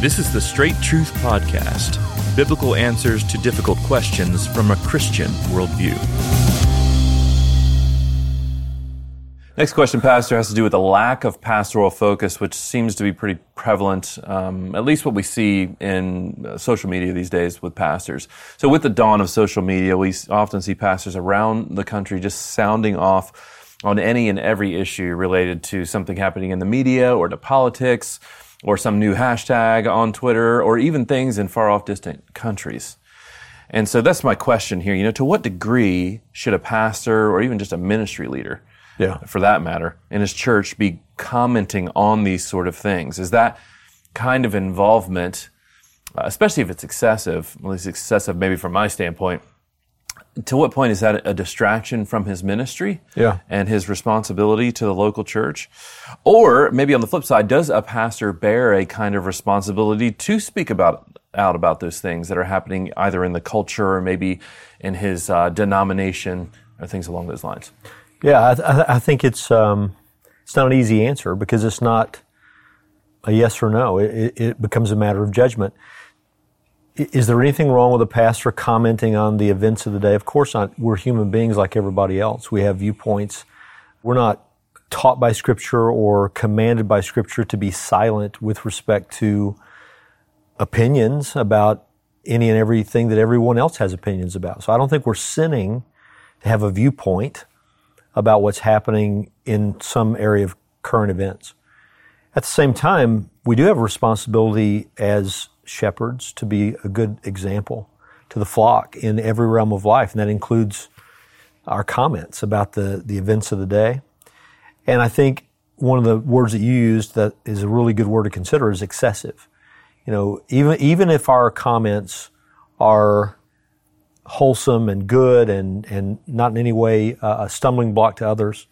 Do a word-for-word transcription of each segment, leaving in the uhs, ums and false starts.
This is the Straight Truth Podcast, biblical answers to difficult questions from a Christian worldview. Next question, Pastor, has to do with the lack of pastoral focus, which seems to be pretty prevalent, um, at least what we see in uh, social media these days with pastors. So with the dawn of social media, we often see pastors around the country just sounding off on any and every issue related to something happening in the media or to politics or some new hashtag on Twitter or even things in far-off distant countries. And so that's my question here. You know, to what degree should a pastor or even just a ministry leader, yeah, for that matter, in his church be commenting on these sort of things? Is that kind of involvement, uh, especially if it's excessive, at least excessive maybe from my standpoint, to what point is that a distraction from his ministry yeah. and his responsibility to the local church? Or maybe on the flip side, does a pastor bear a kind of responsibility to speak about out about those things that are happening either in the culture or maybe in his uh, denomination or things along those lines? Yeah, I, th- I think it's um, it's not an easy answer because it's not a yes or no. It, it becomes a matter of judgment. Is there anything wrong with a pastor commenting on the events of the day? Of course not. We're human beings like everybody else. We have viewpoints. We're not taught by Scripture or commanded by Scripture to be silent with respect to opinions about any and everything that everyone else has opinions about. So I don't think we're sinning to have a viewpoint about what's happening in some area of current events. At the same time, we do have a responsibility as shepherds to be a good example to the flock in every realm of life, and that includes our comments about the, the events of the day. And I think one of the words that you used that is a really good word to consider is excessive. You know, even even if our comments are wholesome and good and, and not in any way uh, a stumbling block to others,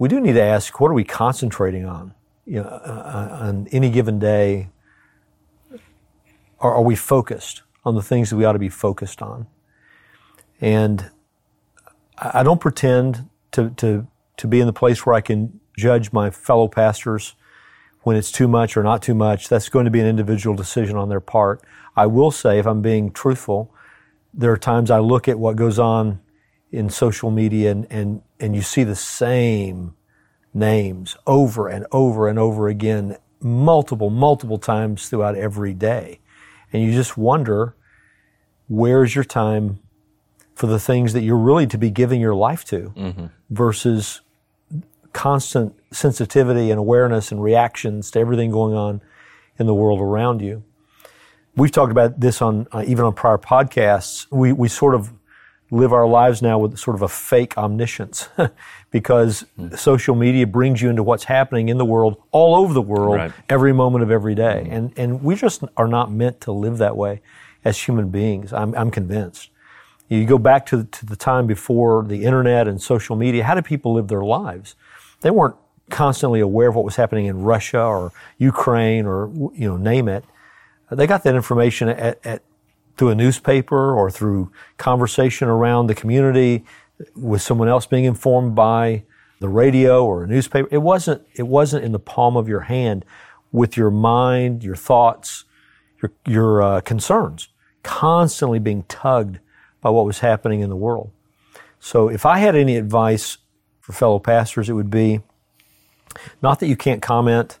we do need to ask, what are we concentrating on? You know, uh, on any given day, are, are we focused on the things that we ought to be focused on? And I don't pretend to, to, to be in the place where I can judge my fellow pastors when it's too much or not too much. That's going to be an individual decision on their part. I will say, if I'm being truthful, there are times I look at what goes on in social media and, and, and you see the same names over and over and over again, multiple, multiple times throughout every day. And you just wonder, where's your time for the things that you're really to be giving your life to mm-hmm. versus constant sensitivity and awareness and reactions to everything going on in the world around you? We've talked about this on uh, even on prior podcasts. We we sort of live our lives now with sort of a fake omniscience because mm. social media brings you into what's happening in the world, all over the world, right. every moment of every day. Mm. And and we just are not meant to live that way as human beings, I'm I'm convinced. You go back to, to the time before the internet and social media, how did people live their lives? They weren't constantly aware of what was happening in Russia or Ukraine or, you know, name it. They got that information at, at, through a newspaper or through conversation around the community with someone else being informed by the radio or a newspaper. It wasn't, it wasn't in the palm of your hand with your mind, your thoughts, your, your uh, concerns constantly being tugged by what was happening in the world. So if I had any advice for fellow pastors, it would be not that you can't comment,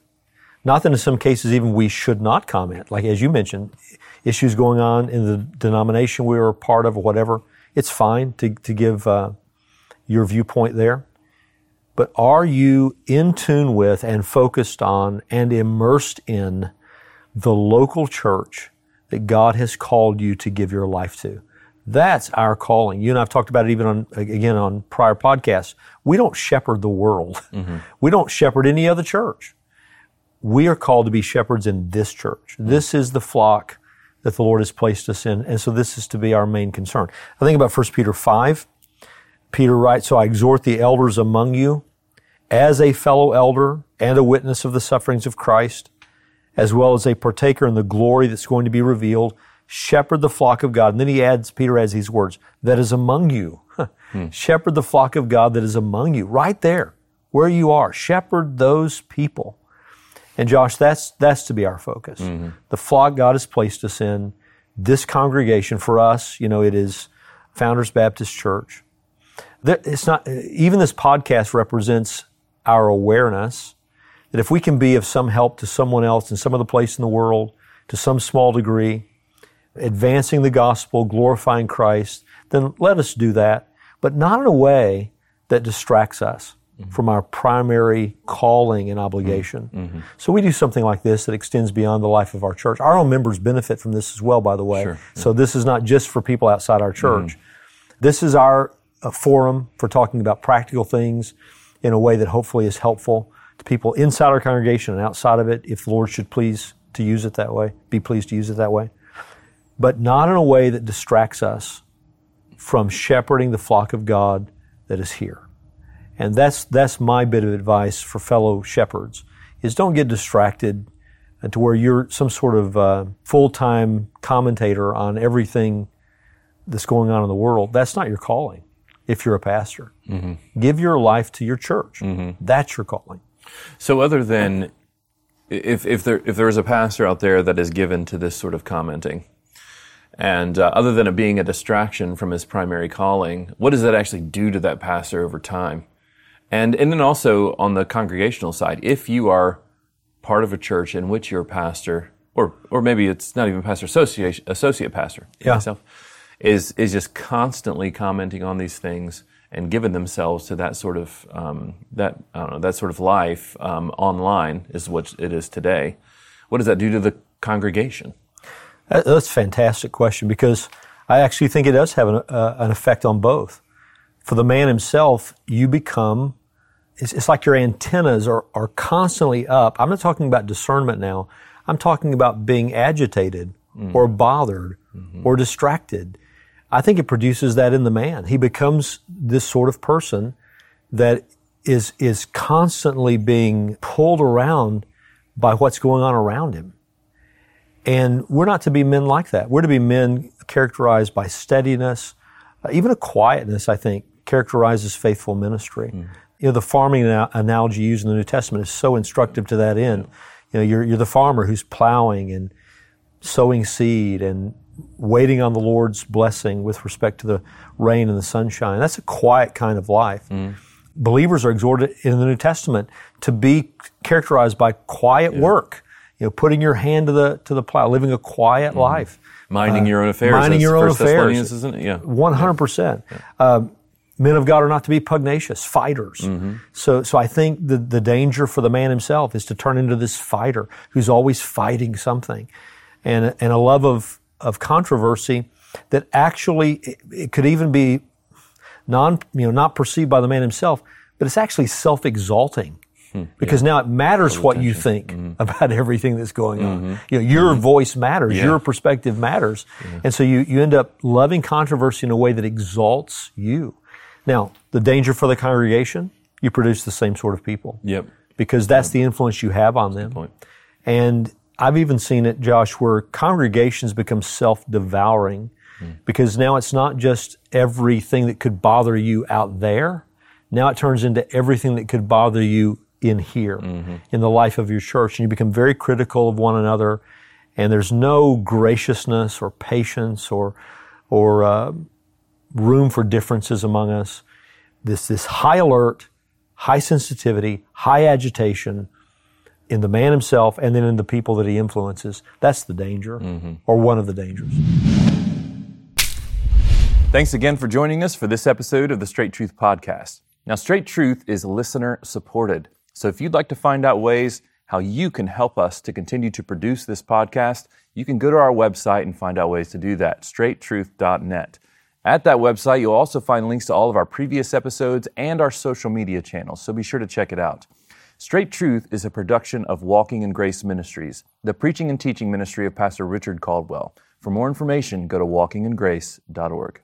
not that in some cases even we should not comment. Like as you mentioned, issues going on in the denomination we are a part of or whatever, it's fine to, to give uh, your viewpoint there. But are you in tune with and focused on and immersed in the local church that God has called you to give your life to? That's our calling. You and I have talked about it even on, again, on prior podcasts. We don't shepherd the world. Mm-hmm. We don't shepherd any other church. We are called to be shepherds in this church. This is the flock that the Lord has placed us in, and so this is to be our main concern. I think about First Peter five. Peter writes, "So I exhort the elders among you, as a fellow elder and a witness of the sufferings of Christ, as well as a partaker in the glory that's going to be revealed, shepherd the flock of God." And then he adds, Peter adds these words, "that is among you." hmm. Shepherd the flock of God that is among you, right there, where you are. Shepherd those people. And Josh, that's that's to be our focus. Mm-hmm. The flock God has placed us in, this congregation for us, you know, it is Founders Baptist Church. It's not, even this podcast represents our awareness that if we can be of some help to someone else in some other place in the world, to some small degree, advancing the gospel, glorifying Christ, then let us do that, but not in a way that distracts us mm-hmm. from our primary calling and obligation. Mm-hmm. So we do something like this that extends beyond the life of our church. Our own members benefit from this as well, by the way. Sure. So mm-hmm. this is not just for people outside our church. Mm-hmm. This is our uh, forum for talking about practical things in a way that hopefully is helpful to people inside our congregation and outside of it, if the Lord should please to use it that way, be pleased to use it that way. But not in a way that distracts us from shepherding the flock of God that is here. And that's that's my bit of advice for fellow shepherds, is don't get distracted to where you're some sort of uh, full-time commentator on everything that's going on in the world. That's not your calling if you're a pastor. Mm-hmm. Give your life to your church. Mm-hmm. That's your calling. So other than, if, if there if there is a pastor out there that is given to this sort of commenting, and uh, other than it being a distraction from his primary calling, what does that actually do to that pastor over time? And and then also on the congregational side, if you are part of a church in which you're a pastor, or or maybe it's not even pastor, associate, associate pastor, yeah. myself, is, is just constantly commenting on these things and giving themselves to that sort of um, that I don't know that sort of life um, online is what it is today. What does that do to the congregation? That's a fantastic question, because I actually think it does have an, uh, an effect on both. For the man himself, you become, it's, it's like your antennas are, are constantly up. I'm not talking about discernment now. I'm talking about being agitated mm. or bothered mm-hmm. or distracted. I think it produces that in the man. He becomes this sort of person that is is constantly being pulled around by what's going on around him. And we're not to be men like that. We're to be men characterized by steadiness, uh, even a quietness, I think, characterizes faithful ministry. Mm. You know, the farming ana- analogy used in the New Testament is so instructive to that end. You know, you're, you're the farmer who's plowing and sowing seed and waiting on the Lord's blessing with respect to the rain and the sunshine. That's a quiet kind of life. Mm. Believers are exhorted in the New Testament to be characterized by quiet yeah. work. You know, putting your hand to the to the plow, living a quiet mm-hmm. life, minding uh, your own affairs. Minding your own affairs, isn't it? Yeah, one hundred percent. Men of God are not to be pugnacious, fighters. Mm-hmm. So, so I think the the danger for the man himself is to turn into this fighter who's always fighting something, and and a love of of controversy that actually it, it could even be non you know not perceived by the man himself, but it's actually self-exalting. Because yeah. now it matters what you think mm-hmm. about everything that's going mm-hmm. on. You know, your mm-hmm. voice matters, yeah. your perspective matters. Yeah. And so you, you end up loving controversy in a way that exalts you. Now, the danger for the congregation, you produce the same sort of people. Yep. Because that's yep. the influence you have on them. Good point. And I've even seen it, Josh, where congregations become self-devouring mm. because now it's not just everything that could bother you out there. Now it turns into everything that could bother you in here, mm-hmm. in the life of your church, and you become very critical of one another, and there's no graciousness or patience or or uh, room for differences among us. This this high alert, high sensitivity, high agitation in the man himself and then in the people that he influences. That's the danger, mm-hmm. or one of the dangers. Thanks again for joining us for this episode of the Straight Truth Podcast. Now, Straight Truth is listener-supported. So if you'd like to find out ways how you can help us to continue to produce this podcast, you can go to our website and find out ways to do that, straight truth dot net. At that website, you'll also find links to all of our previous episodes and our social media channels, so be sure to check it out. Straight Truth is a production of Walking in Grace Ministries, the preaching and teaching ministry of Pastor Richard Caldwell. For more information, go to walking in grace dot org.